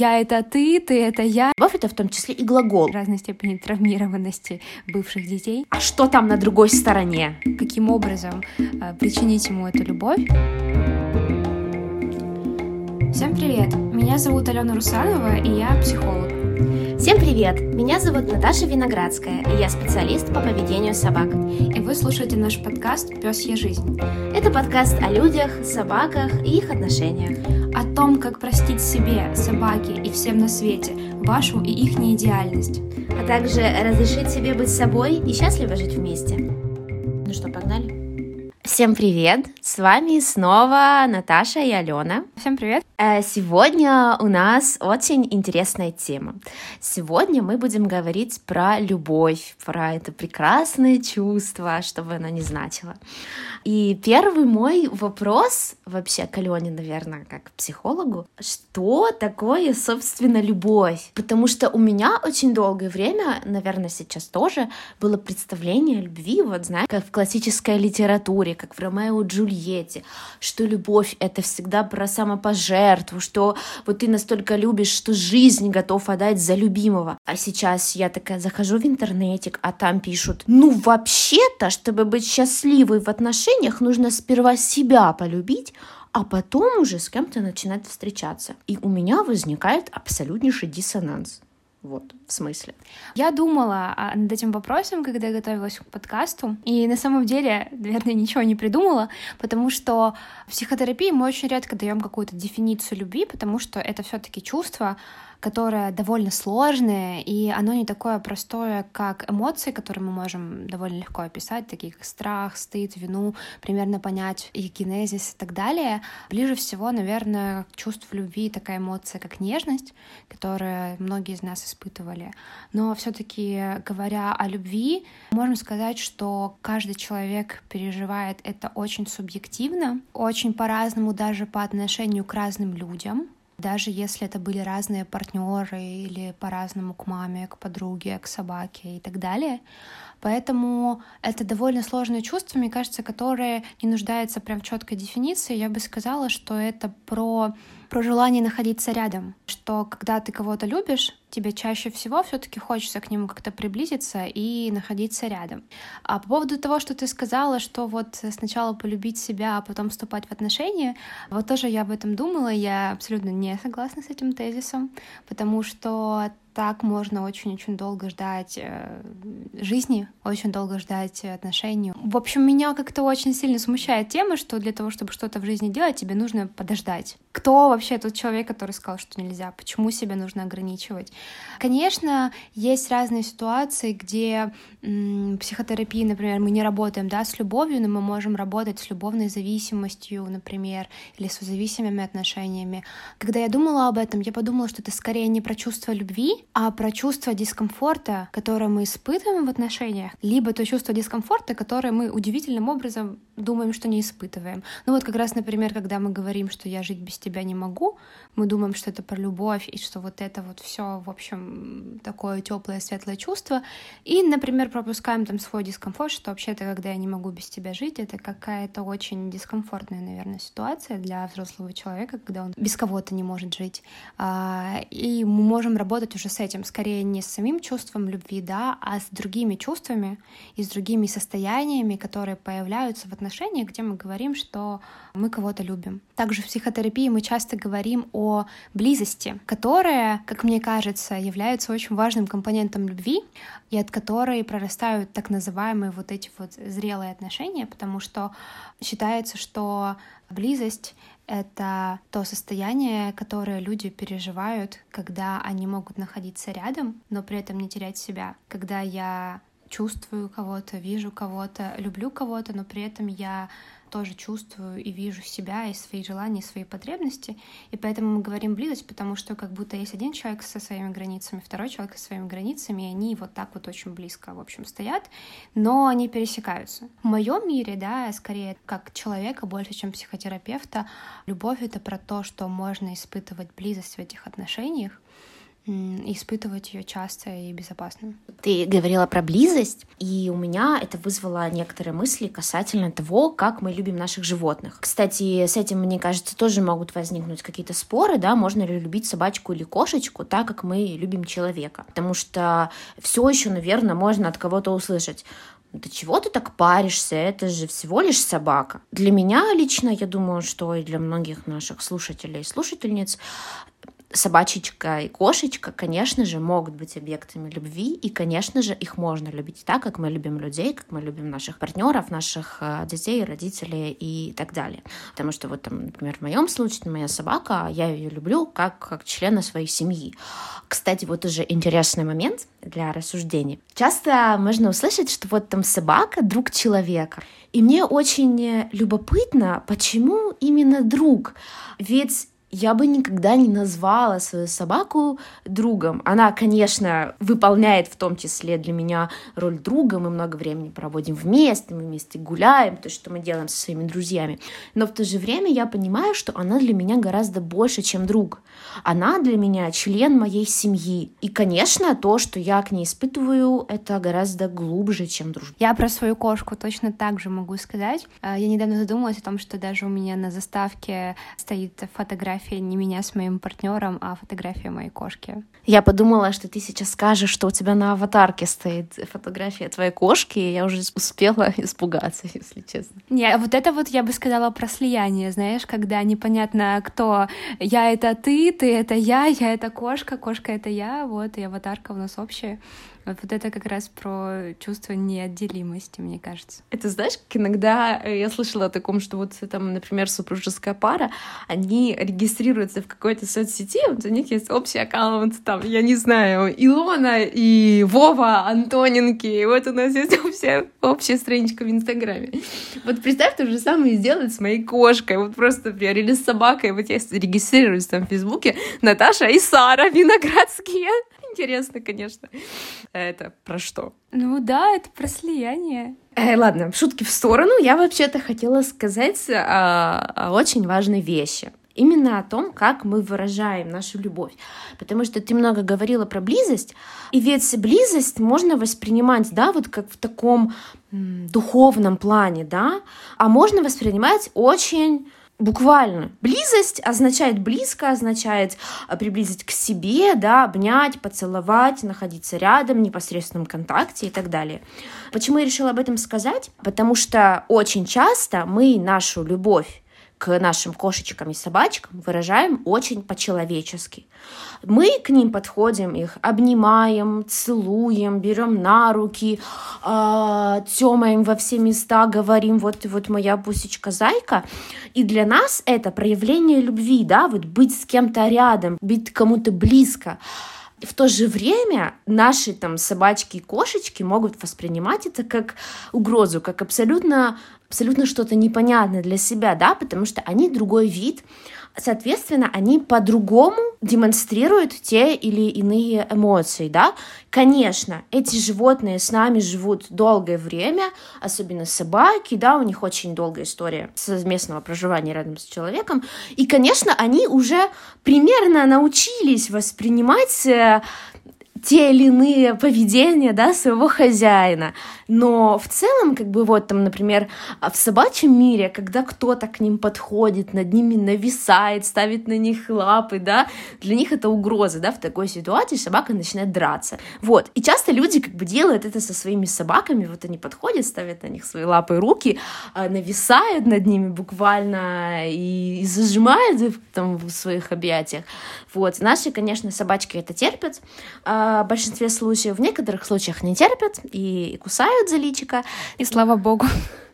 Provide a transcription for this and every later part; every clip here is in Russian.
Я — это ты — это я. Любовь — это в том числе и глагол. Разной степени травмированности бывших детей. А что там на другой стороне? Каким образом причинить ему эту любовь? Всем привет! Меня зовут Алена Русанова, и я психолог. Всем привет! Меня зовут Наташа Виноградская, и я специалист по поведению собак. И вы слушаете наш подкаст «Песья жизнь». Это подкаст о людях, собаках и их отношениях. О том, как простить себе, собаке и всем на свете вашу и их неидеальность. А также разрешить себе быть собой и счастливо жить вместе. Ну что, погнали? Всем привет! С вами снова Наташа и Алена. Всем привет! Сегодня у нас очень интересная тема. Сегодня мы будем говорить про любовь, про это прекрасное чувство, что бы оно ни значило. И первый мой вопрос вообще к Алене, наверное, как к психологу. Что такое, собственно, любовь? Потому что у меня очень долгое время, наверное, сейчас тоже, было представление о любви, вот знаешь, как в классической литературе, как в Ромео и Джульетте, что любовь — это всегда про самопожертвование, что вот ты настолько любишь, что жизнь готов отдать за любимого. А сейчас я такая захожу в интернетик, а там пишут: ну вообще-то, чтобы быть счастливой в отношениях, нужно сперва себя полюбить, а потом уже с кем-то начинать встречаться. И у меня возникает абсолютнейший диссонанс. Вот, в смысле. Я думала над этим вопросом, когда готовилась к подкасту, и на самом деле, наверное, ничего не придумала, потому что в психотерапии мы очень редко даем какую-то дефиницию любви, потому что это все-таки чувство, которое довольно сложное, и оно не такое простое, как эмоции, которые мы можем довольно легко описать, такие как страх, стыд, вину, примерно понять их генезис и так далее. Ближе всего, наверное, к чувству любви такая эмоция, как нежность, которую многие из нас испытывали. Но все-таки, говоря о любви, можно сказать, что каждый человек переживает это очень субъективно, очень по-разному даже по отношению к разным людям. Даже если это были разные партнеры или по-разному к маме, к подруге, к собаке и так далее. Поэтому это довольно сложное чувство, мне кажется, которое не нуждается прям в четкой дефиниции. Я бы сказала, что это про желание находиться рядом, что когда ты кого-то любишь, тебе чаще всего все-таки хочется к нему как-то приблизиться и находиться рядом. А по поводу того, что ты сказала, что вот сначала полюбить себя, а потом вступать в отношения, вот тоже я об этом думала, я абсолютно не согласна с этим тезисом, потому что так можно очень-очень долго ждать жизни, очень долго ждать отношений. В общем, меня как-то очень сильно смущает тема, что для того, чтобы что-то в жизни делать, тебе нужно подождать. Кто вообще тот человек, который сказал, что нельзя? Почему себя нужно ограничивать? Конечно, есть разные ситуации, где психотерапии, например, мы не работаем, да, с любовью, но мы можем работать с любовной зависимостью, например, или с созависимыми отношениями. Когда я думала об этом, я подумала, что это скорее не про чувство любви, а про чувство дискомфорта, которое мы испытываем в отношениях, либо то чувство дискомфорта, которое мы удивительным образом думаем, что не испытываем. Ну вот как раз, например, когда мы говорим, что я жить без тебя не могу, мы думаем, что это про любовь, и что вот это вот все, в общем, такое теплое, светлое чувство. И, например, пропускаем там свой дискомфорт, что вообще-то, когда я не могу без тебя жить, это какая-то очень дискомфортная, наверное, ситуация для взрослого человека, когда он без кого-то не может жить. И мы можем работать уже с этим, скорее не с самим чувством любви, да, а с другими чувствами и с другими состояниями, которые появляются в отношениях, где мы говорим, что мы кого-то любим. Также в психотерапии мы часто говорим о близости, которая, как мне кажется, является очень важным компонентом любви, и от которой прорастают так называемые вот эти вот зрелые отношения, потому что считается, что близость — это то состояние, которое люди переживают, когда они могут находиться рядом, но при этом не терять себя. Когда я чувствую кого-то, вижу кого-то, люблю кого-то, но при этом я тоже чувствую и вижу себя, и свои желания, и свои потребности. И поэтому мы говорим близость, потому что как будто есть один человек со своими границами, второй человек со своими границами, и они вот так вот очень близко, в общем, стоят, но они пересекаются. В моем мире, да, скорее как человека больше, чем психотерапевта, любовь — это про то, что можно испытывать близость в этих отношениях, испытывать ее часто и безопасно. Ты говорила про близость, и у меня это вызвало некоторые мысли касательно того, как мы любим наших животных. Кстати, с этим, мне кажется, тоже могут возникнуть какие-то споры, да, можно ли любить собачку или кошечку так, как мы любим человека. Потому что все еще, наверное, можно от кого-то услышать: да чего ты так паришься, это же всего лишь собака. Для меня лично, я думаю, что и для многих наших слушателей и слушательниц, собачечка и кошечка, конечно же, могут быть объектами любви, и, конечно же, их можно любить так, как мы любим людей, как мы любим наших партнеров, наших детей, родителей и так далее. Потому что вот там, например, в моем случае моя собака, я ее люблю как члена своей семьи. Кстати, вот уже интересный момент для рассуждений. Часто можно услышать, что вот там собака — друг человека. И мне очень любопытно, почему именно друг? Ведь я бы никогда не назвала свою собаку другом. Она, конечно, выполняет в том числе для меня роль друга. Мы много времени проводим вместе, мы вместе гуляем, то, что мы делаем со своими друзьями. Но в то же время я понимаю, что она для меня гораздо больше, чем друг. Она для меня член моей семьи. И, конечно, то, что я к ней испытываю, это гораздо глубже, чем дружба. Я про свою кошку точно так же могу сказать. Я недавно задумалась о том, что даже у меня на заставке стоит фотография не меня с моим партнером, а фотография моей кошки. Я подумала, что ты сейчас скажешь, что у тебя на аватарке стоит фотография твоей кошки, и я уже успела испугаться, если честно. Не, вот это вот я бы сказала про слияние, знаешь, когда непонятно кто. Я — это ты — это я — это кошка, кошка — это я, вот, и аватарка у нас общая. Вот это как раз про чувство неотделимости, мне кажется. Это, знаешь, как иногда я слышала о таком, что вот там, например, супружеская пара, они регистрируются в какой-то соцсети, вот у них есть общий аккаунт, там, я не знаю, Илона и Вова Антоненки, и вот у нас есть общая страничка в Инстаграме. Вот представь, то же самое сделать с моей кошкой, вот просто, например, или с собакой, вот я регистрируюсь там в Фейсбуке, Наташа и Сара Виноградские. Интересно, конечно. Это про что? Ну да, это про слияние. Ладно, шутки в сторону. Я вообще-то хотела сказать о очень важной вещи. Именно о том, как мы выражаем нашу любовь. Потому что ты много говорила про близость. И ведь близость можно воспринимать, да, вот как в таком духовном плане, да. А можно воспринимать очень... буквально. Близость означает близко, означает приблизить к себе, да, обнять, поцеловать, находиться рядом, в непосредственном контакте и так далее. Почему я решила об этом сказать? Потому что очень часто мы нашу любовь к нашим кошечкам и собачкам выражаем очень по-человечески. Мы к ним подходим, их обнимаем, целуем, берем на руки, тёмаем во все места, говорим: вот моя пусечка-зайка. И для нас это проявление любви, да, вот быть с кем-то рядом, быть кому-то близко. В то же время наши там собачки и кошечки могут воспринимать это как угрозу, как абсолютно что-то непонятное для себя, да, потому что они другой вид, соответственно, они по-другому демонстрируют те или иные эмоции, да. Конечно, эти животные с нами живут долгое время, особенно собаки, да, у них очень долгая история совместного проживания рядом с человеком, и, конечно, они уже примерно научились воспринимать те или иные поведения, да, своего хозяина. Но в целом, как бы вот там, например, в собачьем мире, когда кто-то к ним подходит, над ними нависает, ставит на них лапы, да, для них это угроза, да, в такой ситуации собака начинает драться. Вот. И часто люди как бы делают это со своими собаками, вот они подходят, ставят на них свои лапы и руки, нависают над ними буквально и зажимают их там в своих объятиях. Вот. Наши, конечно, собачки это терпят, в большинстве случаев, в некоторых случаях не терпят и кусают за личико. И слава богу.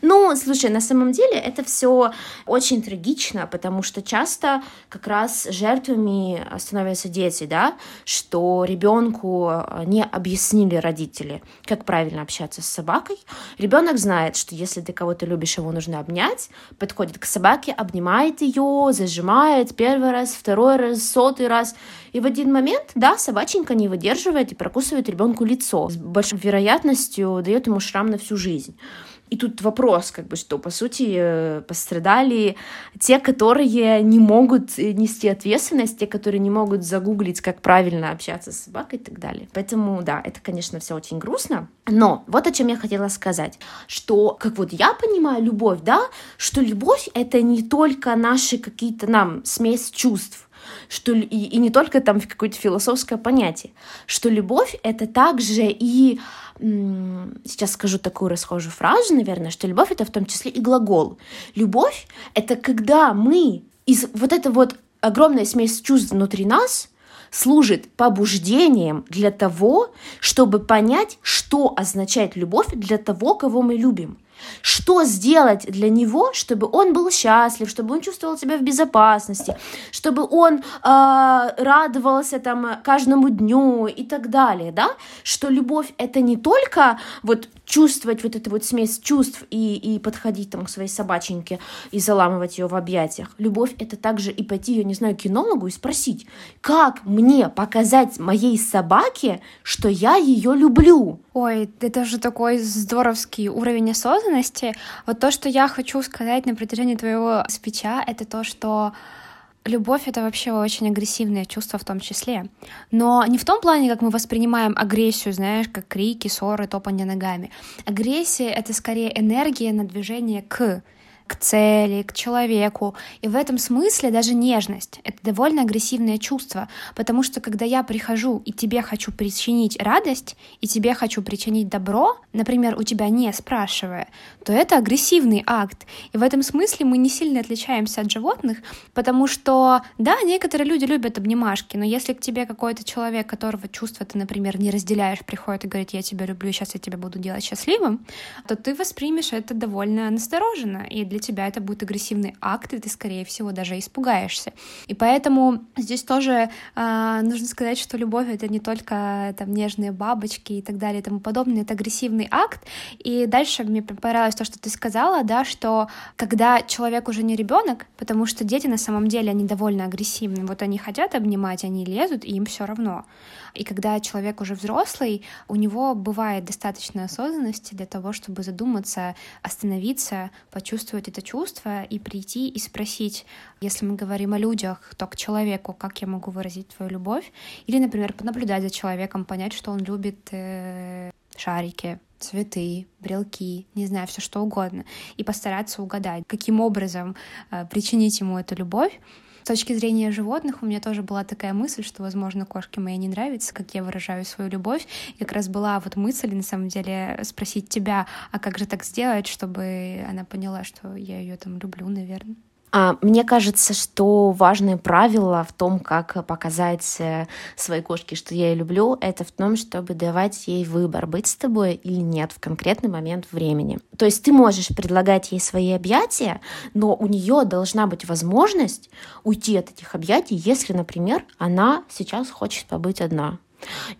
Ну, слушай, на самом деле это все очень трагично, потому что часто как раз жертвами становятся дети, да, что ребенку не объяснили родители, как правильно общаться с собакой. Ребенок знает, что если ты кого-то любишь, его нужно обнять, подходит к собаке, обнимает ее, зажимает первый раз, второй раз, сотый раз. И в один момент, да, собаченька не выдерживает и прокусывает ребенку лицо. С большой вероятностью дает ему шрам на всю жизнь. И тут вопрос, как бы, что, по сути, пострадали те, которые не могут нести ответственность, те, которые не могут загуглить, как правильно общаться с собакой и так далее. Поэтому, да, это, конечно, все очень грустно. Но вот о чем я хотела сказать, что, как вот я понимаю любовь, да, что любовь — это не только наши какие-то нам смесь чувств, что и не только там какое-то философское понятие, что любовь — это также и, сейчас скажу такую расхожую фразу, наверное, что любовь — это в том числе и глагол. Любовь — это когда мы, из вот эта вот огромная смесь чувств внутри нас служит побуждением для того, чтобы понять, что означает любовь для того, кого мы любим. Что сделать для него, чтобы он был счастлив, чтобы он чувствовал себя в безопасности, чтобы он радовался там каждому дню и так далее, да? Что любовь — это не только вот чувствовать вот эту вот смесь чувств и подходить там к своей собаченьке и заламывать ее в объятиях. Любовь — это также и пойти, я не знаю, к кинологу и спросить, как мне показать моей собаке, что я ее люблю? Ой, это же такой здоровский уровень осознанности. Вот то, что я хочу сказать на протяжении твоего спича, это то, что любовь — это вообще очень агрессивное чувство в том числе. Но не в том плане, как мы воспринимаем агрессию, знаешь, как крики, ссоры, топанье ногами. Агрессия — это скорее энергия на движение к цели, к человеку. И в этом смысле даже нежность — это довольно агрессивное чувство, потому что когда я прихожу и тебе хочу причинить радость, и тебе хочу причинить добро, например, у тебя не спрашивая, то это агрессивный акт. И в этом смысле мы не сильно отличаемся от животных, потому что, да, некоторые люди любят обнимашки, но если к тебе какой-то человек, которого чувства ты, например, не разделяешь, приходит и говорит: я тебя люблю, сейчас я тебя буду делать счастливым, то ты воспримешь это довольно настороженно, и для тебя это будет агрессивный акт, и ты, скорее всего, даже испугаешься. И поэтому здесь тоже нужно сказать, что любовь — это не только там нежные бабочки и так далее и тому подобное, это агрессивный акт. И дальше мне понравилось то, что ты сказала, да, что когда человек уже не ребенок, потому что дети на самом деле, они довольно агрессивны, вот они хотят обнимать, они лезут, и им все равно. И когда человек уже взрослый, у него бывает достаточно осознанности для того, чтобы задуматься, остановиться, почувствовать это чувство и прийти и спросить, если мы говорим о людях, то к человеку, как я могу выразить твою любовь? Или, например, понаблюдать за человеком, понять, что он любит шарики, цветы, брелки, не знаю, все что угодно, и постараться угадать, каким образом причинить ему эту любовь. С точки зрения животных у меня тоже была такая мысль, что, возможно, кошке моей не нравится, как я выражаю свою любовь. И как раз была вот мысль, на самом деле, спросить тебя, а как же так сделать, чтобы она поняла, что я ее там люблю, наверное. Мне кажется, что важное правило в том, как показать своей кошке, что я ее люблю, это в том, чтобы давать ей выбор, быть с тобой или нет в конкретный момент времени. То есть ты можешь предлагать ей свои объятия, но у нее должна быть возможность уйти от этих объятий, если, например, она сейчас хочет побыть одна.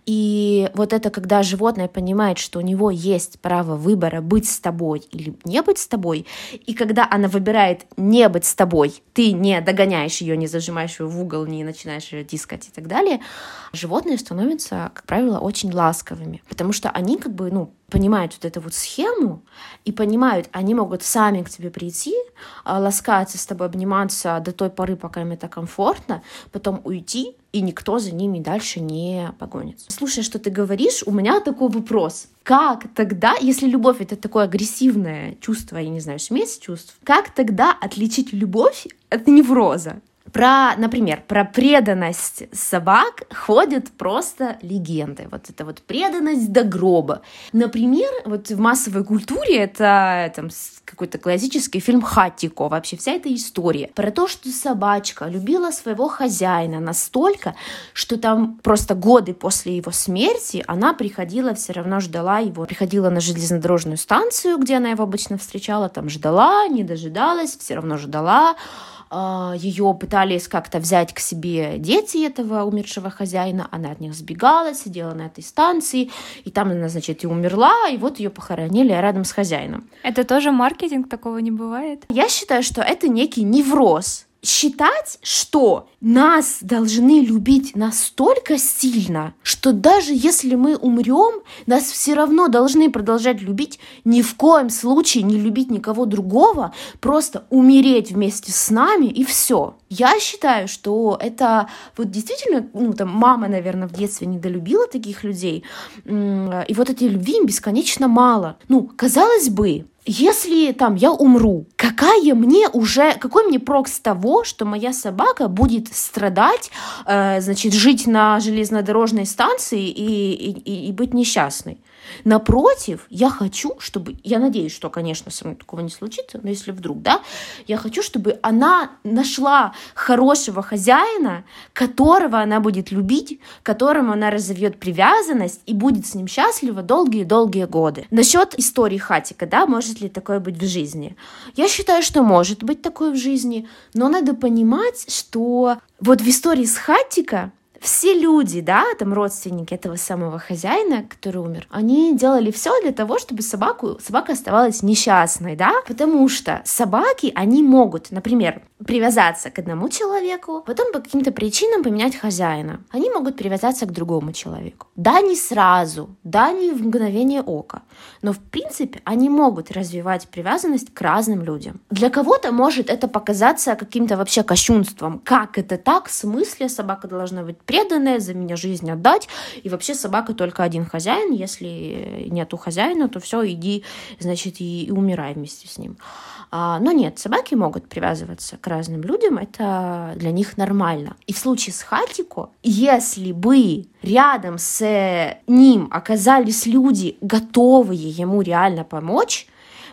И вот это, когда животное понимает, что у него есть право выбора быть с тобой или не быть с тобой, и когда она выбирает не быть с тобой, ты не догоняешь ее, не зажимаешь ее в угол, не начинаешь ее тискать и так далее, животные становятся, как правило, очень ласковыми, потому что они как бы, понимают вот эту вот схему и понимают, они могут сами к тебе прийти, ласкаться с тобой, обниматься до той поры, пока им это комфортно, потом уйти, и никто за ними дальше не погонится. Слушай, что ты говоришь, у меня такой вопрос. Как тогда, если любовь — это такое агрессивное чувство, я не знаю, смесь чувств, как тогда отличить любовь от невроза? Например, про преданность собак ходят просто легенды. Вот это вот преданность до гроба. Например, вот в массовой культуре это там, какой-то классический фильм «Хатико». Вообще вся эта история про то, что собачка любила своего хозяина настолько, что там просто годы после его смерти она приходила, все равно ждала его. Приходила на железнодорожную станцию, где она его обычно встречала, там ждала, не дожидалась, все равно ждала. Ее пытались как-то взять к себе дети этого умершего хозяина, она от них сбегала, сидела на этой станции, и там она, значит, и умерла, и вот ее похоронили рядом с хозяином. Это тоже маркетинг, такого не бывает? Я считаю, что это некий невроз. считать, что нас должны любить настолько сильно, что даже если мы умрем, нас все равно должны продолжать любить, ни в коем случае не любить никого другого, просто умереть вместе с нами и все. Я считаю, что это вот действительно, там мама, наверное, в детстве недолюбила таких людей, и вот этой любви им бесконечно мало. Казалось бы, если я умру, какой мне прок с того, что моя собака будет страдать, жить на железнодорожной станции и быть несчастной? Напротив, я надеюсь, что, конечно, со мной такого не случится, но если вдруг, я хочу, чтобы она нашла хорошего хозяина, которого она будет любить, которому она разовьет привязанность и будет с ним счастлива долгие-долгие годы. Насчет истории Хатико, может ли такое быть в жизни? Я считаю, что может быть такое в жизни, но надо понимать, что вот в истории с Хатико все люди, родственники этого самого хозяина, который умер, они делали все для того, чтобы собака оставалась несчастной, потому что собаки, они могут, например, привязаться к одному человеку, потом по каким-то причинам поменять хозяина. Они могут привязаться к другому человеку. Не сразу, не в мгновение ока, но, в принципе, они могут развивать привязанность к разным людям. Для кого-то может это показаться каким-то вообще кощунством. Как это так? В смысле собака должна быть преданная, за меня жизнь отдать, и вообще собака только один хозяин, если нету хозяина, то все, иди, и умирай вместе с ним. Но нет, собаки могут привязываться к разным людям, это для них нормально. И в случае с Хатико, если бы рядом с ним оказались люди, готовые ему реально помочь,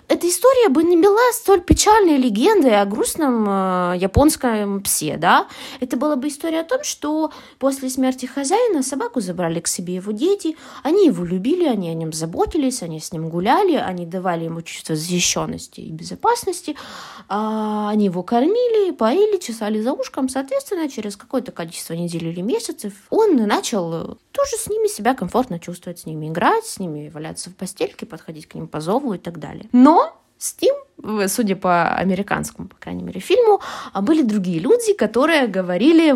эта история бы не была столь печальной легендой о грустном японском псе, Это была бы история о том, что после смерти хозяина собаку забрали к себе его дети, они его любили, они о нем заботились, они с ним гуляли, они давали ему чувство защищенности и безопасности, они его кормили, поили, чесали за ушком, соответственно, через какое-то количество недель или месяцев он начал тоже с ними себя комфортно чувствовать, с ними играть, с ними валяться в постельке, подходить к ним по зову и так далее. Но с ним, судя по американскому, по крайней мере, фильму, были другие люди, которые говорили,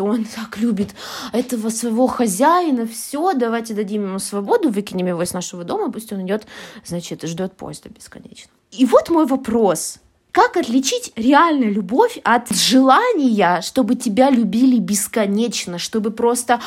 он так любит этого своего хозяина, все, давайте дадим ему свободу, выкинем его из нашего дома, пусть он идет, ждет поезда бесконечно. И вот мой вопрос. Как отличить реальную любовь от желания, чтобы тебя любили бесконечно, чтобы просто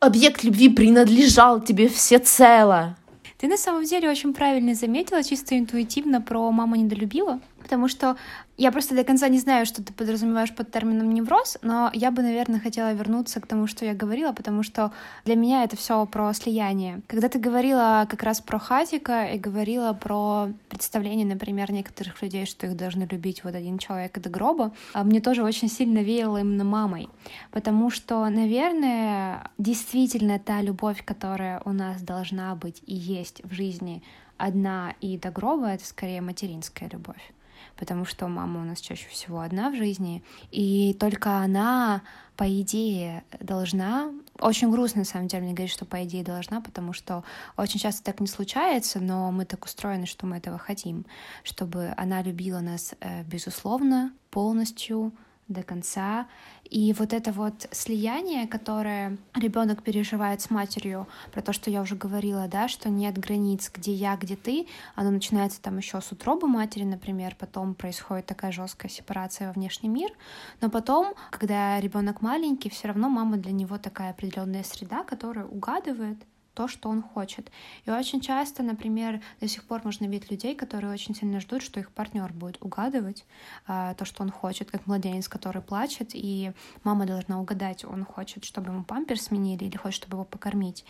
объект любви принадлежал тебе всецело? Ты на самом деле очень правильно заметила, чисто интуитивно, про «маму недолюбила», потому что я просто до конца не знаю, что ты подразумеваешь под термином «невроз», но я бы, наверное, хотела вернуться к тому, что я говорила, потому что для меня это все про слияние. Когда ты говорила как раз про Хатико и говорила про представление, например, некоторых людей, что их должны любить один человек и до гроба, мне тоже очень сильно веяло именно мамой, потому что, наверное, действительно та любовь, которая у нас должна быть и есть в жизни одна и до гроба, это скорее материнская любовь. Потому что мама у нас чаще всего одна в жизни, и только она, по идее, должна... Очень грустно, на самом деле, мне говорить, что по идее должна, потому что очень часто так не случается, но мы так устроены, что мы этого хотим, чтобы она любила нас, безусловно, полностью, до конца. И это слияние, которое ребенок переживает с матерью, про то, что я уже говорила, что нет границ, где я, где ты, оно начинается еще с утробы матери, например, потом происходит такая жесткая сепарация во внешний мир, но потом, когда ребенок маленький, все равно мама для него такая определенная среда, которая угадывает то, что он хочет. И очень часто, например, до сих пор можно видеть людей, которые очень сильно ждут, что их партнер будет угадывать то, что он хочет, как младенец, который плачет, и мама должна угадать, он хочет, чтобы ему памперс сменили или хочет, чтобы его покормить.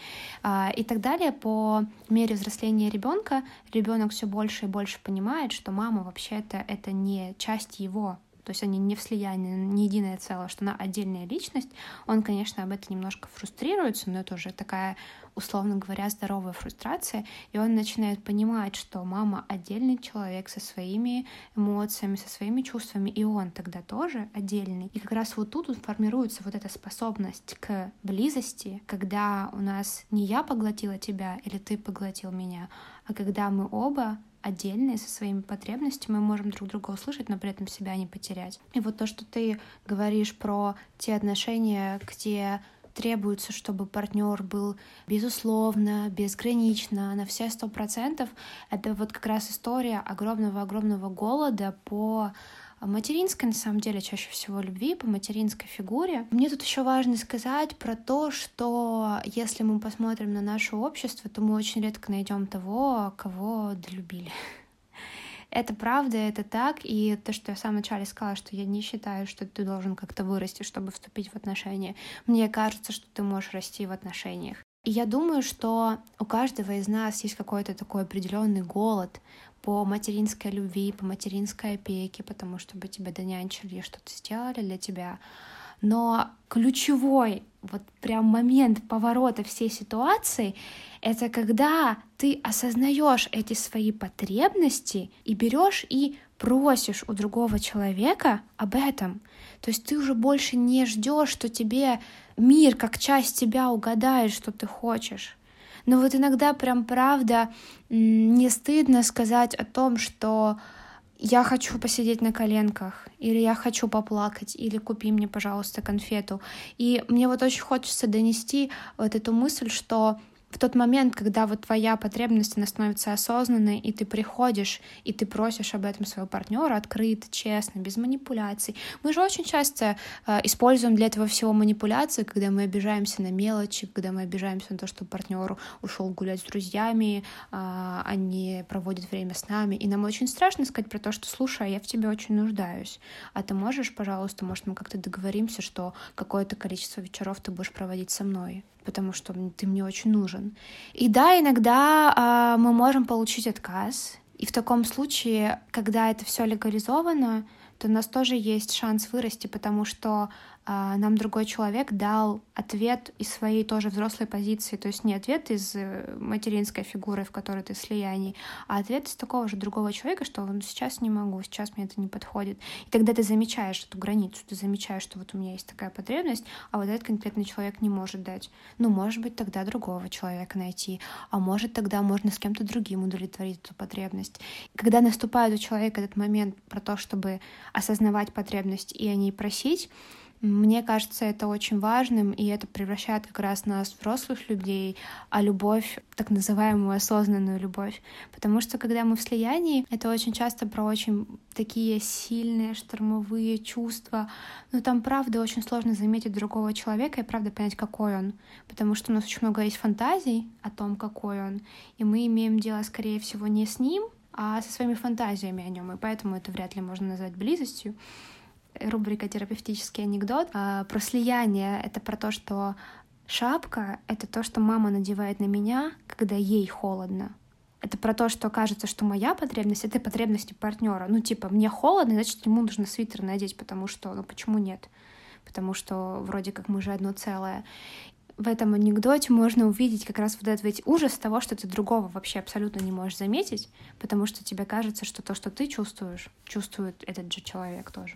И так далее. По мере взросления ребенка, ребенок все больше и больше понимает, что мама вообще-то это не часть его. То есть они не в слиянии, не единое целое, что она отдельная личность. Он, конечно, об этом немножко фрустрируется, но это уже такая, условно говоря, здоровая фрустрация. И он начинает понимать, что мама отдельный человек со своими эмоциями, со своими чувствами, и он тогда тоже отдельный. И как раз тут формируется эта способность к близости, когда у нас не я поглотила тебя или ты поглотил меня, а когда мы оба отдельные, со своими потребностями, мы можем друг друга услышать, но при этом себя не потерять. И вот то, что ты говоришь про те отношения, где требуется, чтобы партнер был безусловно, безгранично, на все 100%, это вот как раз история огромного-огромного голода по материнской, на самом деле, чаще всего любви, по материнской фигуре. Мне тут еще важно сказать про то, что если мы посмотрим на наше общество, то мы очень редко найдем того, кого долюбили. Это правда, это так, и то, что я в самом начале сказала, что я не считаю, что ты должен как-то вырасти, чтобы вступить в отношения. Мне кажется, что ты можешь расти в отношениях. И я думаю, что у каждого из нас есть какой-то такой определенный голод по материнской любви, по материнской опеке, потому что бы тебя донянчили, что-то сделали для тебя. Но ключевой вот прям момент поворота всей ситуации — это когда ты осознаешь эти свои потребности и берешь и просишь у другого человека об этом. То есть ты уже больше не ждешь, что тебе мир как часть тебя угадает, что ты хочешь. Но вот иногда прям правда не стыдно сказать о том, что я хочу посидеть на коленках, или я хочу поплакать, или купи мне, пожалуйста, конфету. И мне вот очень хочется донести вот эту мысль, что в тот момент, когда вот твоя потребность, она становится осознанной, и ты приходишь, и ты просишь об этом своего партнера открыто, честно, без манипуляций. Мы же очень часто используем для этого всего манипуляции, когда мы обижаемся на мелочи, когда мы обижаемся на то, что партнер ушел гулять с друзьями, они проводят время с нами, и нам очень страшно сказать про то, что, слушай, я в тебе очень нуждаюсь, а ты можешь, пожалуйста, может, мы как-то договоримся, что какое-то количество вечеров ты будешь проводить со мной, потому что ты мне очень нужен. И да, иногда мы можем получить отказ. И в таком случае, когда это все легализовано, то у нас тоже есть шанс вырасти, потому что нам другой человек дал ответ из своей тоже взрослой позиции, то есть не ответ из материнской фигуры, в которой ты в слиянии, а ответ из такого же другого человека, что ну, сейчас не могу, сейчас мне это не подходит. И тогда ты замечаешь эту границу, ты замечаешь, что вот у меня есть такая потребность, а вот этот конкретный человек не может дать. Ну, может быть, тогда другого человека найти, а может, тогда можно с кем-то другим удовлетворить эту потребность. Когда наступает у человека этот момент про то, чтобы осознавать потребность и о ней просить, мне кажется, это очень важным, и это превращает как раз нас, взрослых людей, а любовь, так называемую осознанную любовь. Потому что, когда мы в слиянии, это очень часто про очень такие сильные штормовые чувства. Но там, правда, очень сложно заметить другого человека и, правда, понять, какой он. Потому что у нас очень много есть фантазий о том, какой он. И мы имеем дело, скорее всего, не с ним, а со своими фантазиями о нем. И поэтому это вряд ли можно назвать близостью. Рубрика «Терапевтический анекдот». Про слияние — это про то, что шапка — это то, что мама надевает на меня, когда ей холодно. Это про то, что кажется, что моя потребность — это потребности партнера. Ну, типа, мне холодно, значит, ему нужно свитер надеть, потому что... Ну, почему нет? Потому что вроде как мы же одно целое. В этом анекдоте можно увидеть как раз вот этот ведь ужас того, что ты другого вообще абсолютно не можешь заметить, потому что тебе кажется, что то, что ты чувствуешь, чувствует этот же человек тоже.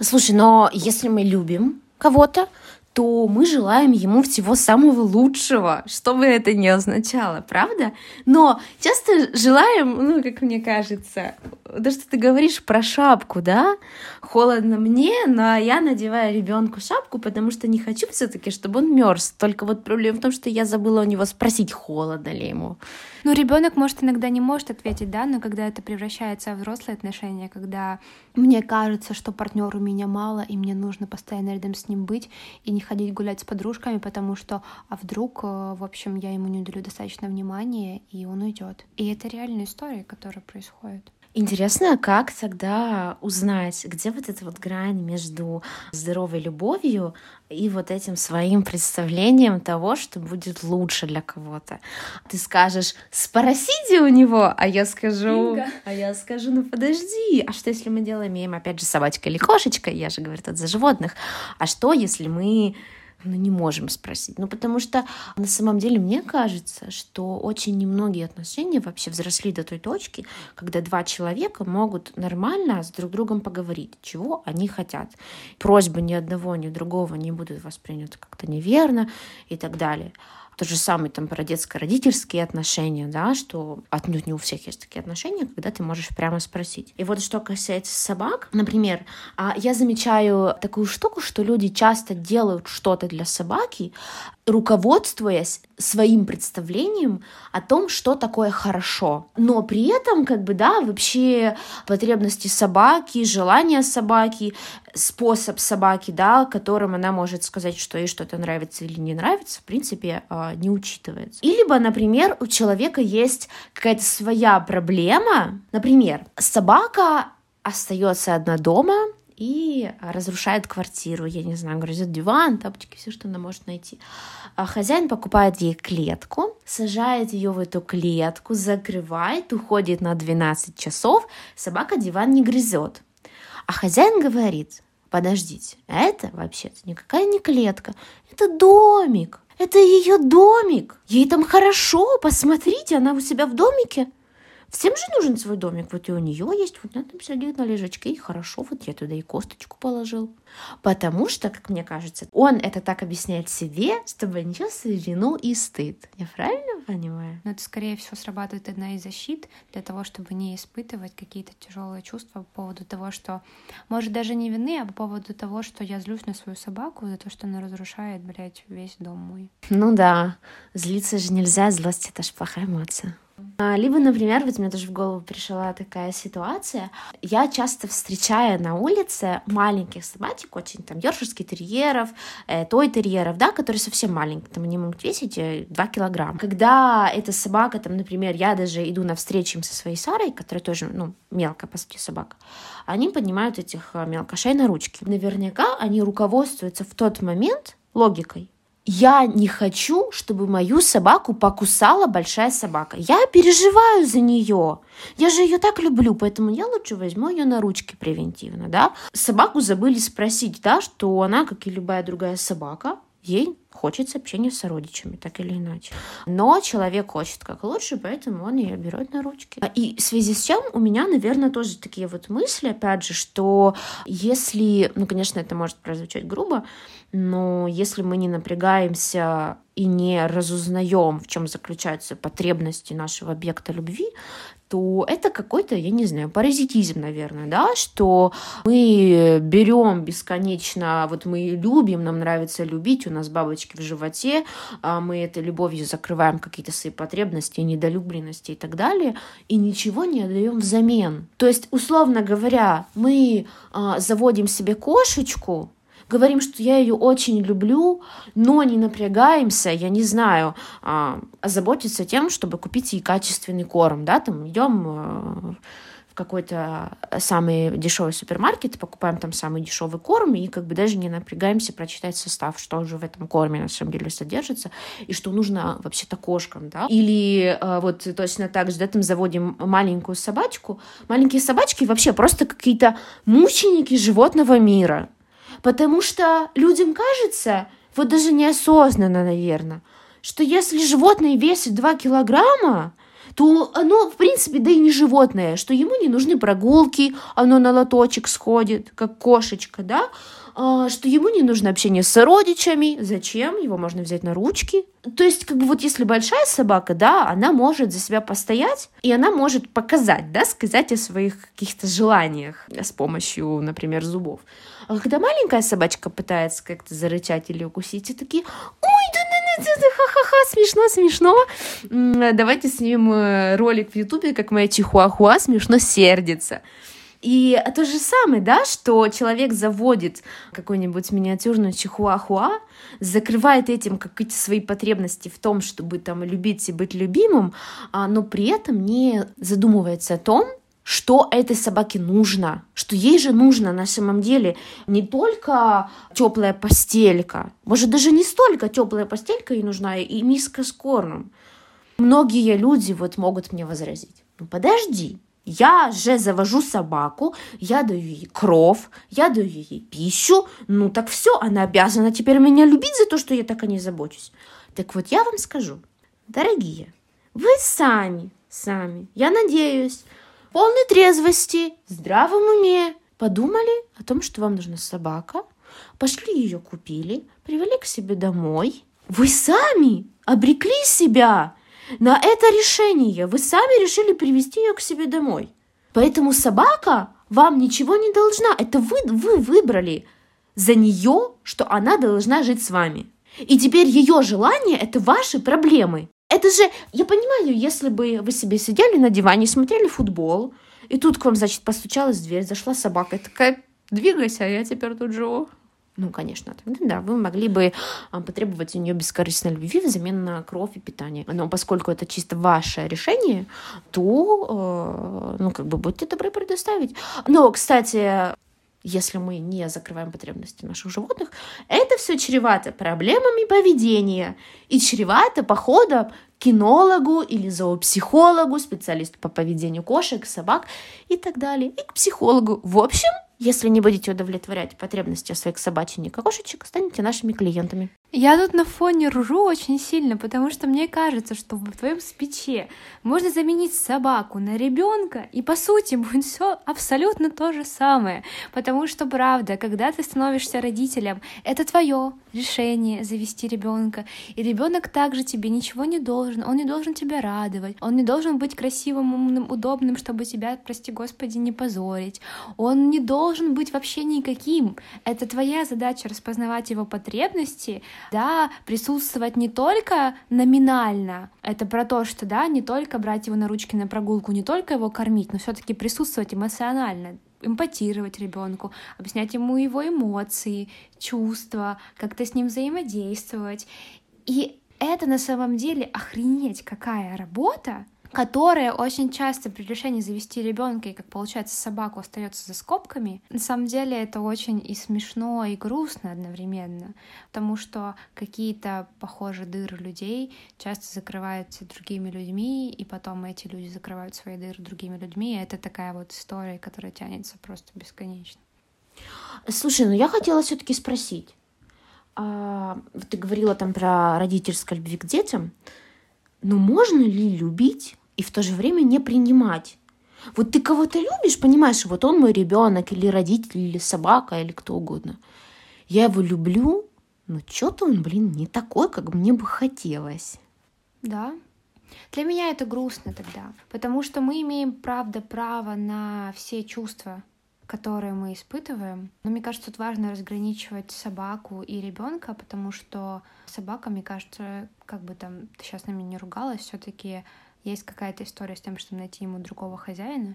Слушай, но если мы любим кого-то, то мы желаем ему всего самого лучшего, что бы это ни означало, правда? Но часто желаем, ну, как мне кажется, да, что ты говоришь про шапку, да? Холодно мне, но я надеваю ребенку шапку, потому что не хочу все-таки, чтобы он мерз. Только вот проблема в том, что я забыла у него спросить, холодно ли ему. Ну, ребенок, может, иногда не может ответить, да, но когда это превращается в взрослые отношения, когда мне кажется, что партнера у меня мало, и мне нужно постоянно рядом с ним быть, и не ходить гулять с подружками, потому что, а вдруг, в общем, я ему не уделю достаточно внимания, и он уйдет. И это реальная история, которая происходит. Интересно, как тогда узнать, где вот эта вот грань между здоровой любовью и вот этим своим представлением того, что будет лучше для кого-то. Ты скажешь, спросите у него, а я скажу, Инга. А я скажу, ну подожди, а что если мы делаем, опять же, собачка или кошечка, я же говорю тут за животных, а что если мы но не можем спросить. Ну, потому что на самом деле мне кажется, что очень немногие отношения вообще взросли до той точки, когда два человека могут нормально с друг другом поговорить, чего они хотят. Просьбы ни одного, ни другого не будут восприняты как-то неверно и так далее. То же самое там про детско-родительские отношения, да, что отнюдь не у всех есть такие отношения, когда ты можешь прямо спросить. И вот что касается собак, например, я замечаю такую штуку, что люди часто делают что-то для собаки, руководствуясь своим представлением о том, что такое хорошо. Но при этом, вообще потребности собаки, желания собаки, способ собаки, да, которым она может сказать, что ей что-то нравится или не нравится, в принципе, не учитывается. И либо, например, у человека есть какая-то своя проблема. Например, собака остается одна дома и разрушает квартиру, я не знаю, грызет диван, тапочки, все, что она может найти. А хозяин покупает ей клетку, сажает ее в эту клетку, закрывает, уходит на 12 часов, собака диван не грызет. А хозяин говорит: подождите, это вообще-то никакая не клетка, это домик, это ее домик, ей там хорошо, посмотрите, она у себя в домике. Всем же нужен свой домик, вот и у нее есть, вот она там сидит на лежачке, и хорошо, вот я туда и косточку положил. Потому что, как мне кажется, он это так объясняет себе, чтобы не чувствовать вину и стыд. Я правильно понимаю? Но это, скорее всего, срабатывает одна из защит для того, чтобы не испытывать какие-то тяжелые чувства по поводу того, что, может, даже не вины, а по поводу того, что я злюсь на свою собаку за то, что она разрушает, весь дом мой. Ну да, злиться же нельзя, злость — это же плохая эмоция. Либо, например, вот мне тоже в голову пришла такая ситуация. Я часто встречаю на улице маленьких собачек, очень там йоркширских терьеров, той-терьеров, да, которые совсем маленькие, там они могут весить 2 килограмма. Когда эта собака, там, например, я даже иду навстречу им со своей Сарой, которая тоже, мелкая, по сути, собака, они поднимают этих мелкошей на ручки. Наверняка они руководствуются в тот момент логикой. Я не хочу, чтобы мою собаку покусала большая собака. Я переживаю за нее. Я же ее так люблю, поэтому я лучше возьму ее на ручки превентивно, да? Собаку забыли спросить, да, что она, как и любая другая собака, ей хочется общения с сородичами, так или иначе. Но человек хочет как лучше, поэтому он ее берет на ручки. И в связи с чем у меня, наверное, тоже такие вот мысли, опять же, что если, конечно, это может прозвучать грубо, но если мы не напрягаемся и не разузнаем, в чем заключаются потребности нашего объекта любви, то это какой-то, я не знаю, паразитизм, наверное, да, что мы берем бесконечно, вот мы любим, нам нравится любить, у нас бабочки в животе, а мы этой любовью закрываем какие-то свои потребности, недолюбленности и так далее, и ничего не отдаем взамен. То есть, условно говоря, мы заводим себе кошечку, говорим, что я ее очень люблю, но не напрягаемся, я не знаю, озаботиться тем, чтобы купить ей качественный корм, да, там идем в какой-то самый дешевый супермаркет, покупаем там самый дешевый корм и даже не напрягаемся прочитать состав, что же в этом корме на самом деле содержится и что нужно вообще-то кошкам, да. Или вот точно так же, да, там заводим маленькую собачку. Маленькие собачки вообще просто какие-то мученики животного мира. Потому что людям кажется, вот даже неосознанно, наверное, что если животное весит 2 килограмма, то оно, в принципе, да и не животное, что ему не нужны прогулки, оно на лоточек сходит, как кошечка, да, что ему не нужно общение с сородичами, зачем, его можно взять на ручки. То есть, вот если большая собака, да, она может за себя постоять, и она может показать, да, сказать о своих каких-то желаниях с помощью, например, зубов. А когда маленькая собачка пытается как-то зарычать или укусить, и такие: ой, да, ха-ха-ха, смешно. Давайте снимем ролик в Ютубе, как моя чихуахуа смешно сердится. И то же самое, да, что человек заводит какую-нибудь миниатюрную чихуахуа, закрывает этим какие-то свои потребности в том, чтобы там любить и быть любимым, но при этом не задумывается о том, что этой собаке нужно, что ей же нужно на самом деле не только теплая постелька, может, даже не столько теплая постелька ей нужна, и миска с кормом. Многие люди могут мне возразить: подожди, Я же завожу собаку, я даю ей кров, я даю ей пищу. Ну так все, она обязана теперь меня любить за то, что я так о ней забочусь. Так вот я вам скажу, дорогие, вы сами, я надеюсь, в полной трезвости, в здравом уме подумали о том, что вам нужна собака, пошли ее купили, привели к себе домой. Вы сами обрекли себя на это решение. Вы сами решили привести ее к себе домой. Поэтому собака вам ничего не должна. Это вы выбрали за нее, что она должна жить с вами. И теперь ее желание – это ваши проблемы. Это же, я понимаю, если бы вы себе сидели на диване, смотрели футбол, и тут к вам, значит, постучалась в дверь, зашла собака, и такая, двигайся, а я теперь тут живу. Ну, конечно, тогда да, вы могли бы потребовать у нее бескорыстной любви взамен на кровь и питание. Но поскольку это чисто ваше решение, то, будьте добры предоставить. Но, кстати, если мы не закрываем потребности наших животных, это все чревато проблемами поведения и чревато походом к кинологу или зоопсихологу, специалисту по поведению кошек, собак и так далее, и к психологу. В общем, если не будете удовлетворять потребности своих собачек и кошечек, станете нашими клиентами. Я тут на фоне ржу очень сильно, потому что мне кажется, что в твоем спиче можно заменить собаку на ребенка, и по сути будет все абсолютно то же самое. Потому что правда, когда ты становишься родителем, это твое решение завести ребенка, и ребенок также тебе ничего не должен, он не должен тебя радовать, он не должен быть красивым, умным, удобным, чтобы тебя, прости господи, не позорить. Он не должен быть вообще никаким. Это твоя задача распознавать его потребности. Да, присутствовать не только номинально, это про то, что да, не только брать его на ручки на прогулку, не только его кормить, но все-таки присутствовать эмоционально, эмпатировать ребенку, объяснять ему его эмоции, чувства, как-то с ним взаимодействовать. И это на самом деле охренеть какая работа, которая очень часто при решении завести ребенка и, как получается, собаку остается за скобками. На самом деле это очень и смешно, и грустно одновременно, потому что какие-то, похоже, дыры людей часто закрываются другими людьми, и потом эти люди закрывают свои дыры другими людьми, и это такая вот история, которая тянется просто бесконечно. Слушай, я хотела все-таки спросить. Ты говорила там про родительскую любовь к детям, но можно ли любить и в то же время не принимать? Вот ты кого-то любишь, понимаешь, вот он мой ребенок, или родитель, или собака, или кто угодно. Я его люблю, но что-то он, не такой, как мне бы хотелось. Да. Для меня это грустно тогда, потому что мы имеем, правда, право на все чувства, которые мы испытываем. Но мне кажется, тут важно разграничивать собаку и ребенка, потому что собака, мне кажется, ты сейчас на меня не ругалась, все-таки есть какая-то история с тем, чтобы найти ему другого хозяина.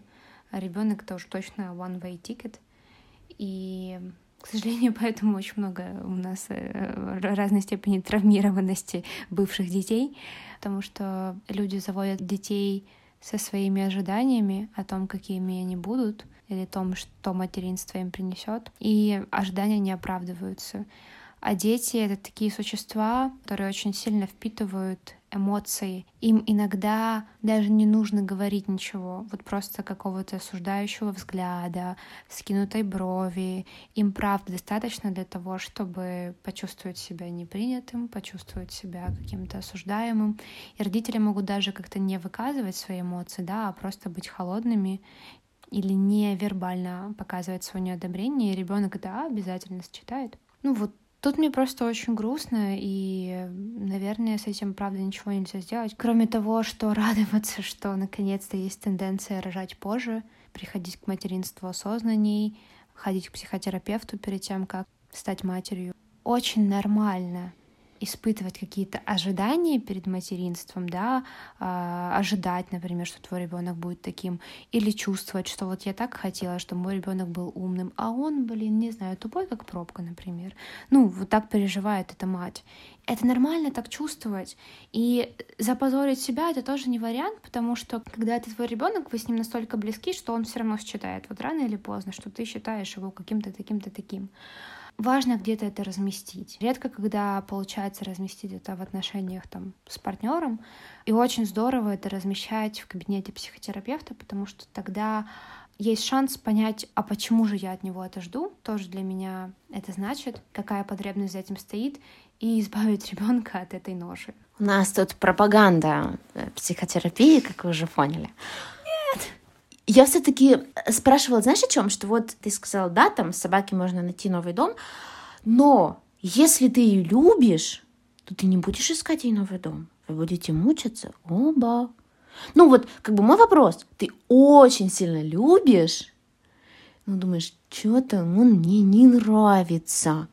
А ребенок тоже точно one-way ticket. И, к сожалению, поэтому очень много у нас разной степени травмированности бывших детей, потому что люди заводят детей со своими ожиданиями о том, какими они будут, или о том, что материнство им принесет, и ожидания не оправдываются. А дети — это такие существа, которые очень сильно впитывают эмоции. Им иногда даже не нужно говорить ничего, вот просто какого-то осуждающего взгляда, скинутой брови. Им правда достаточно для того, чтобы почувствовать себя непринятым, почувствовать себя каким-то осуждаемым. И родители могут даже как-то не выказывать свои эмоции, да, а просто быть холодными или невербально показывать свое неодобрение, и ребенок это обязательно считает. Тут мне просто очень грустно, и, наверное, с этим, правда, ничего нельзя сделать. Кроме того, что радоваться, что наконец-то есть тенденция рожать позже, приходить к материнству осознанней, ходить к психотерапевту перед тем, как стать матерью. Очень нормально испытывать какие-то ожидания перед материнством, да, ожидать, например, что твой ребенок будет таким, или чувствовать, что вот я так хотела, чтобы мой ребенок был умным, а он, не знаю, тупой, как пробка, например. Вот так переживает эта мать. Это нормально так чувствовать. И запозорить себя — это тоже не вариант, потому что, когда это твой ребенок, вы с ним настолько близки, что он все равно считает, рано или поздно, что ты считаешь его каким-то таким. важно где-то это разместить. Редко, когда получается разместить это в отношениях там, с партнером, и очень здорово это размещать в кабинете психотерапевта, потому что тогда есть шанс понять, а почему же я от него это жду, тоже для меня это значит, какая потребность за этим стоит, и избавить ребенка от этой ноши. У нас тут пропаганда психотерапии, как вы уже поняли. Нет! Я все-таки спрашивала, знаешь, о чем? Что вот ты сказала, да, там с собаки можно найти новый дом, но если ты ее любишь, то ты не будешь искать ей новый дом. Вы будете мучиться оба. Ну вот, как бы мой вопрос. Ты очень сильно любишь, но думаешь, что-то он мне не нравится.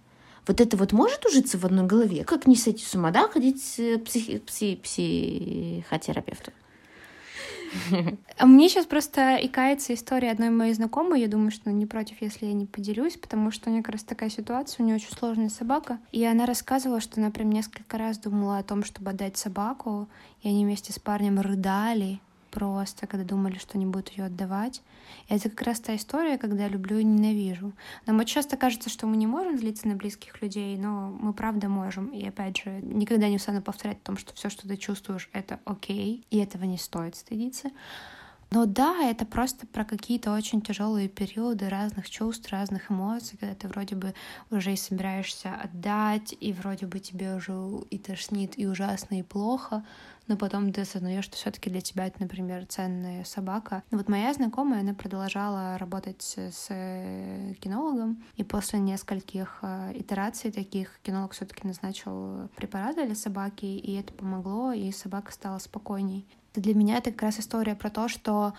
Вот это вот может ужиться в одной голове? Как не сойти с ума, да, ходить к психотерапевту? Мне сейчас просто икается история одной моей знакомой. Я думаю, что не против, если я не поделюсь, потому что у нее как раз такая ситуация. У нее очень сложная собака. И она рассказывала, что она прям несколько раз думала о том, чтобы отдать собаку. И они вместе с парнем рыдали просто, когда думали, что не будут ее отдавать. И это как раз та история, когда люблю и ненавижу. Нам вот часто кажется, что мы не можем злиться на близких людей, но мы правда можем. И опять же, никогда не устану повторять о том, что все, что ты чувствуешь, это окей, и этого не стоит стыдиться. Но да, это просто про какие-то очень тяжелые периоды разных чувств, разных эмоций, когда ты вроде бы уже и собираешься отдать, и вроде бы тебе уже и тошнит, и ужасно, и плохо, но потом ты осознаешь, что все-таки для тебя это, например, ценная собака. Вот моя знакомая, она продолжала работать с кинологом, и после нескольких итераций таких кинолог все-таки назначил препараты для собаки, и это помогло, и собака стала спокойней. Для меня это как раз история про то, что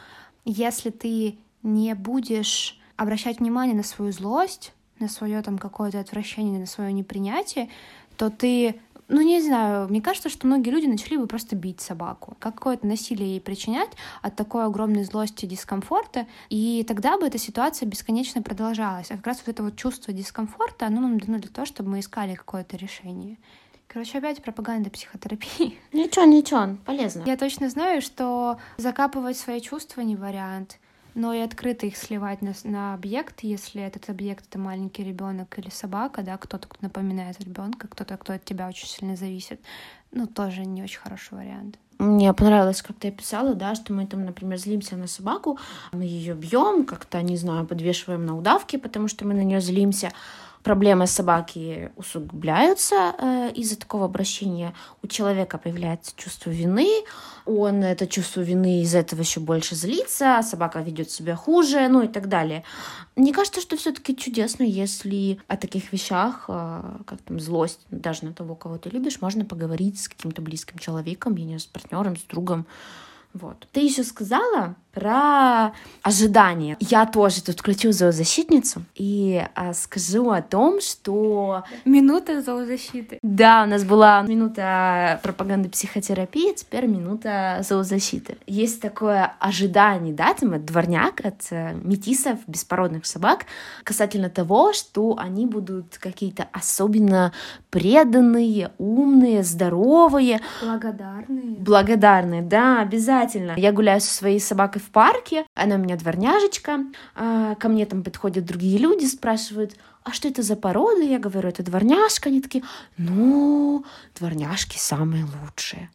если ты не будешь обращать внимание на свою злость, на свое там какое-то отвращение, на свое непринятие, то ты, ну не знаю, мне кажется, что многие люди начали бы просто бить собаку, какое-то насилие ей причинять от такой огромной злости и дискомфорта, и тогда бы эта ситуация бесконечно продолжалась. А как раз вот это вот чувство дискомфорта, оно нам дано для того, чтобы мы искали какое-то решение. Короче, опять пропаганда психотерапии. Ничего, полезно. Я точно знаю, что закапывать свои чувства не вариант, но и открыто их сливать на объект, если этот объект — это маленький ребенок или собака, да, кто-то, кто напоминает ребенка, кто-то, кто от тебя очень сильно зависит, ну, тоже не очень хороший вариант. Мне понравилось, как ты описала, да, что мы там, например, злимся на собаку, мы ее бьем, как-то, не знаю, подвешиваем на удавки, потому что мы на нее злимся. Проблемы собаки усугубляются из-за такого обращения. У человека появляется чувство вины. Он это чувство вины из-за этого еще больше злится. Собака ведет себя хуже, ну и так далее. Мне кажется, что все-таки чудесно, если о таких вещах, как там злость, даже на того, кого ты любишь, можно поговорить с каким-то близким человеком, я не знаю, с партнером, с другом. Вот. Ты еще сказала про ожидания. Я тоже тут включу зоозащитницу и скажу о том, что... Минута зоозащиты. Да, у нас была минута пропаганды психотерапии, теперь минута зоозащиты. Есть такое ожидание, да, там от дворняк, от метисов, беспородных собак, касательно того, что они будут какие-то особенно преданные, умные, здоровые. Благодарные. Благодарные, да, обязательно. Я гуляю со своей собакой в парке, она у меня дворняжечка, ко мне там подходят другие люди, спрашивают, а что это за порода? Я говорю, это дворняжка. Они такие, ну, дворняжки самые лучшие.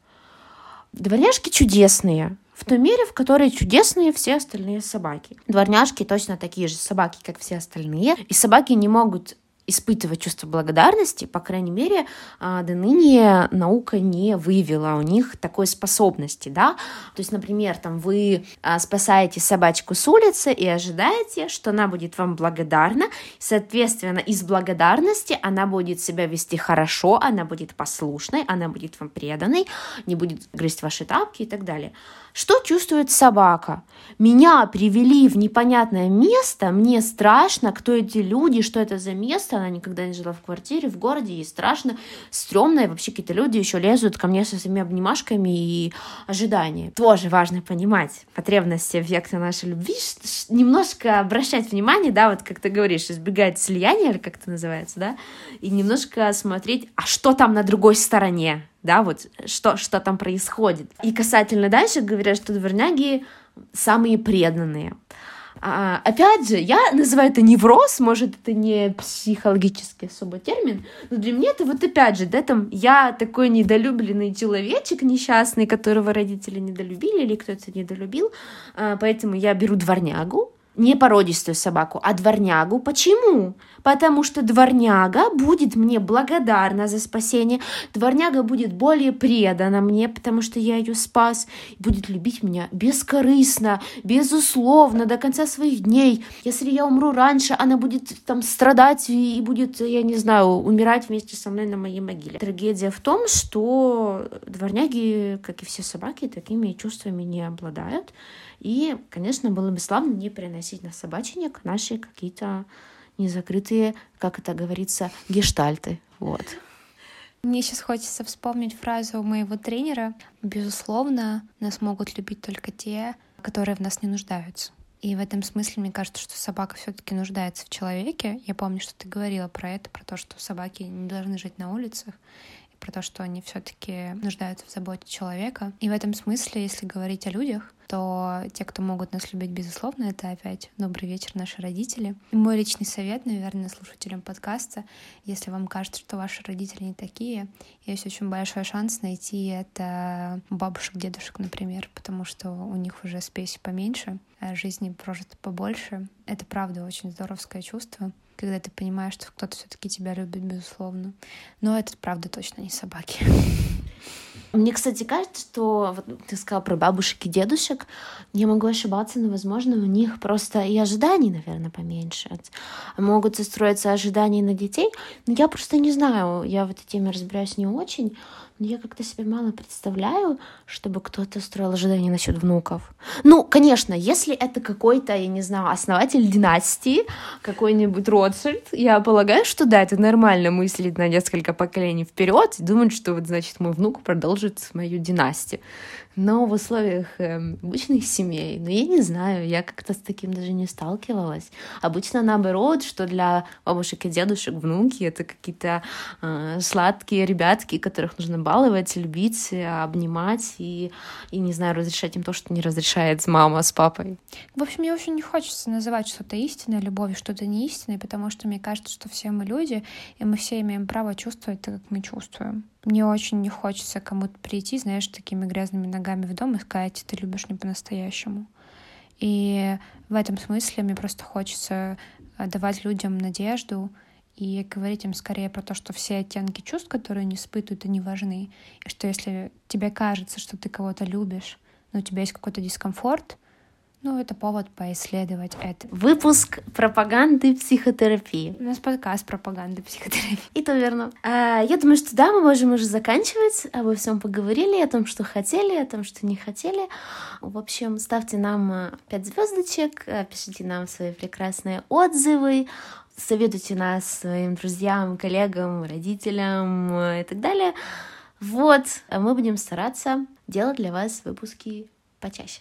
Дворняжки чудесные, в той мере, в которой чудесные все остальные собаки. Дворняжки точно такие же собаки, как все остальные, и собаки не могут испытывать чувство благодарности, по крайней мере, до ныне наука не выявила у них такой способности, да, то есть, например, там вы спасаете собачку с улицы и ожидаете, что она будет вам благодарна, соответственно, из благодарности она будет себя вести хорошо, она будет послушной, она будет вам преданной, не будет грызть ваши тапки и так далее. Что чувствует собака? Меня привели в непонятное место, мне страшно, кто эти люди, что это за место, она никогда не жила в квартире, в городе, ей страшно, стрёмно, и вообще какие-то люди еще лезут ко мне со своими обнимашками и ожиданиями. Тоже важно понимать потребности объекта нашей любви, немножко обращать внимание, да, вот как ты говоришь, избегать слияния, или как это называется, да, и немножко смотреть, а что там на другой стороне, да, вот что там происходит. И касательно дальше говорят, что дворняги самые преданные. Опять же, я называю это невроз, может, это не психологический особо термин, но для меня это вот опять же, да, там, я такой недолюбленный человечек несчастный, которого родители недолюбили или кто-то недолюбил, поэтому я беру дворнягу, не породистую собаку, а дворнягу. Почему? Потому что дворняга будет мне благодарна за спасение, дворняга будет более предана мне, потому что я ее спас, будет любить меня бескорыстно, безусловно, до конца своих дней. Если я умру раньше, она будет там страдать и будет, я не знаю, умирать вместе со мной на моей могиле. Трагедия в том, что дворняги, как и все собаки, такими чувствами не обладают. И, конечно, было бы славно не переносить на собачник наши какие-то незакрытые, как это говорится, гештальты. Вот. Мне сейчас хочется вспомнить фразу моего тренера. Безусловно, нас могут любить только те, которые в нас не нуждаются. И в этом смысле мне кажется, что собака все-таки нуждается в человеке. Я помню, что ты говорила про это, про то, что собаки не должны жить на улицах, про то, что они все-таки нуждаются в заботе человека. И в этом смысле, если говорить о людях, то те, кто могут нас любить, безусловно, это опять добрый вечер, наши родители. И мой личный совет, наверное, слушателям подкаста, если вам кажется, что ваши родители не такие, есть очень большой шанс найти это у бабушек, дедушек, например, потому что у них уже спеси поменьше, а жизни прожито побольше. Это, правда, очень здоровское чувство, когда ты понимаешь, что кто-то все-таки тебя любит, безусловно. Но это, правда, точно не собаки. Мне, кстати, кажется, что вот ты сказала про бабушек и дедушек. Я могу ошибаться, но, возможно, у них просто и ожиданий, наверное, поменьше. Могут состроиться ожидания на детей. Но я просто не знаю, я в этой теме разбираюсь не очень, но я как-то себе мало представляю, чтобы кто-то строил ожидания насчет внуков. Ну, конечно, если это какой-то, я не знаю, основатель династии, какой-нибудь Ротшильд, я полагаю, что да, это нормально мыслить на несколько поколений вперед и думать, что вот, значит, мой внук продолжит мою династию. Но в условиях обычных семей, ну, я не знаю, я как-то с таким даже не сталкивалась. Обычно наоборот, что для бабушек и дедушек внуки — это какие-то сладкие ребятки, которых нужно баловать, любить, обнимать и, не знаю, разрешать им то, что не разрешает мама с папой. В общем, мне очень не хочется называть что-то истинной любовью, что-то не истинной, потому что мне кажется, что все мы люди, и мы все имеем право чувствовать так, как мы чувствуем. Мне очень не хочется кому-то прийти, знаешь, такими грязными ногами в дом и сказать: ты любишь не по-настоящему. И в этом смысле мне просто хочется давать людям надежду и говорить им скорее про то, что все оттенки чувств, которые они испытывают, они важны. И что если тебе кажется, что ты кого-то любишь, но у тебя есть какой-то дискомфорт, ну, это повод поисследовать это. Выпуск пропаганды психотерапии. У нас подкаст пропаганды психотерапии. И то верно. Я думаю, что да, мы можем уже заканчивать. Обо всем поговорили, о том, что хотели, о том, что не хотели. В общем, ставьте нам 5 звездочек, пишите нам свои прекрасные отзывы, советуйте нас своим друзьям, коллегам, родителям и так далее. Вот, мы будем стараться делать для вас выпуски почаще.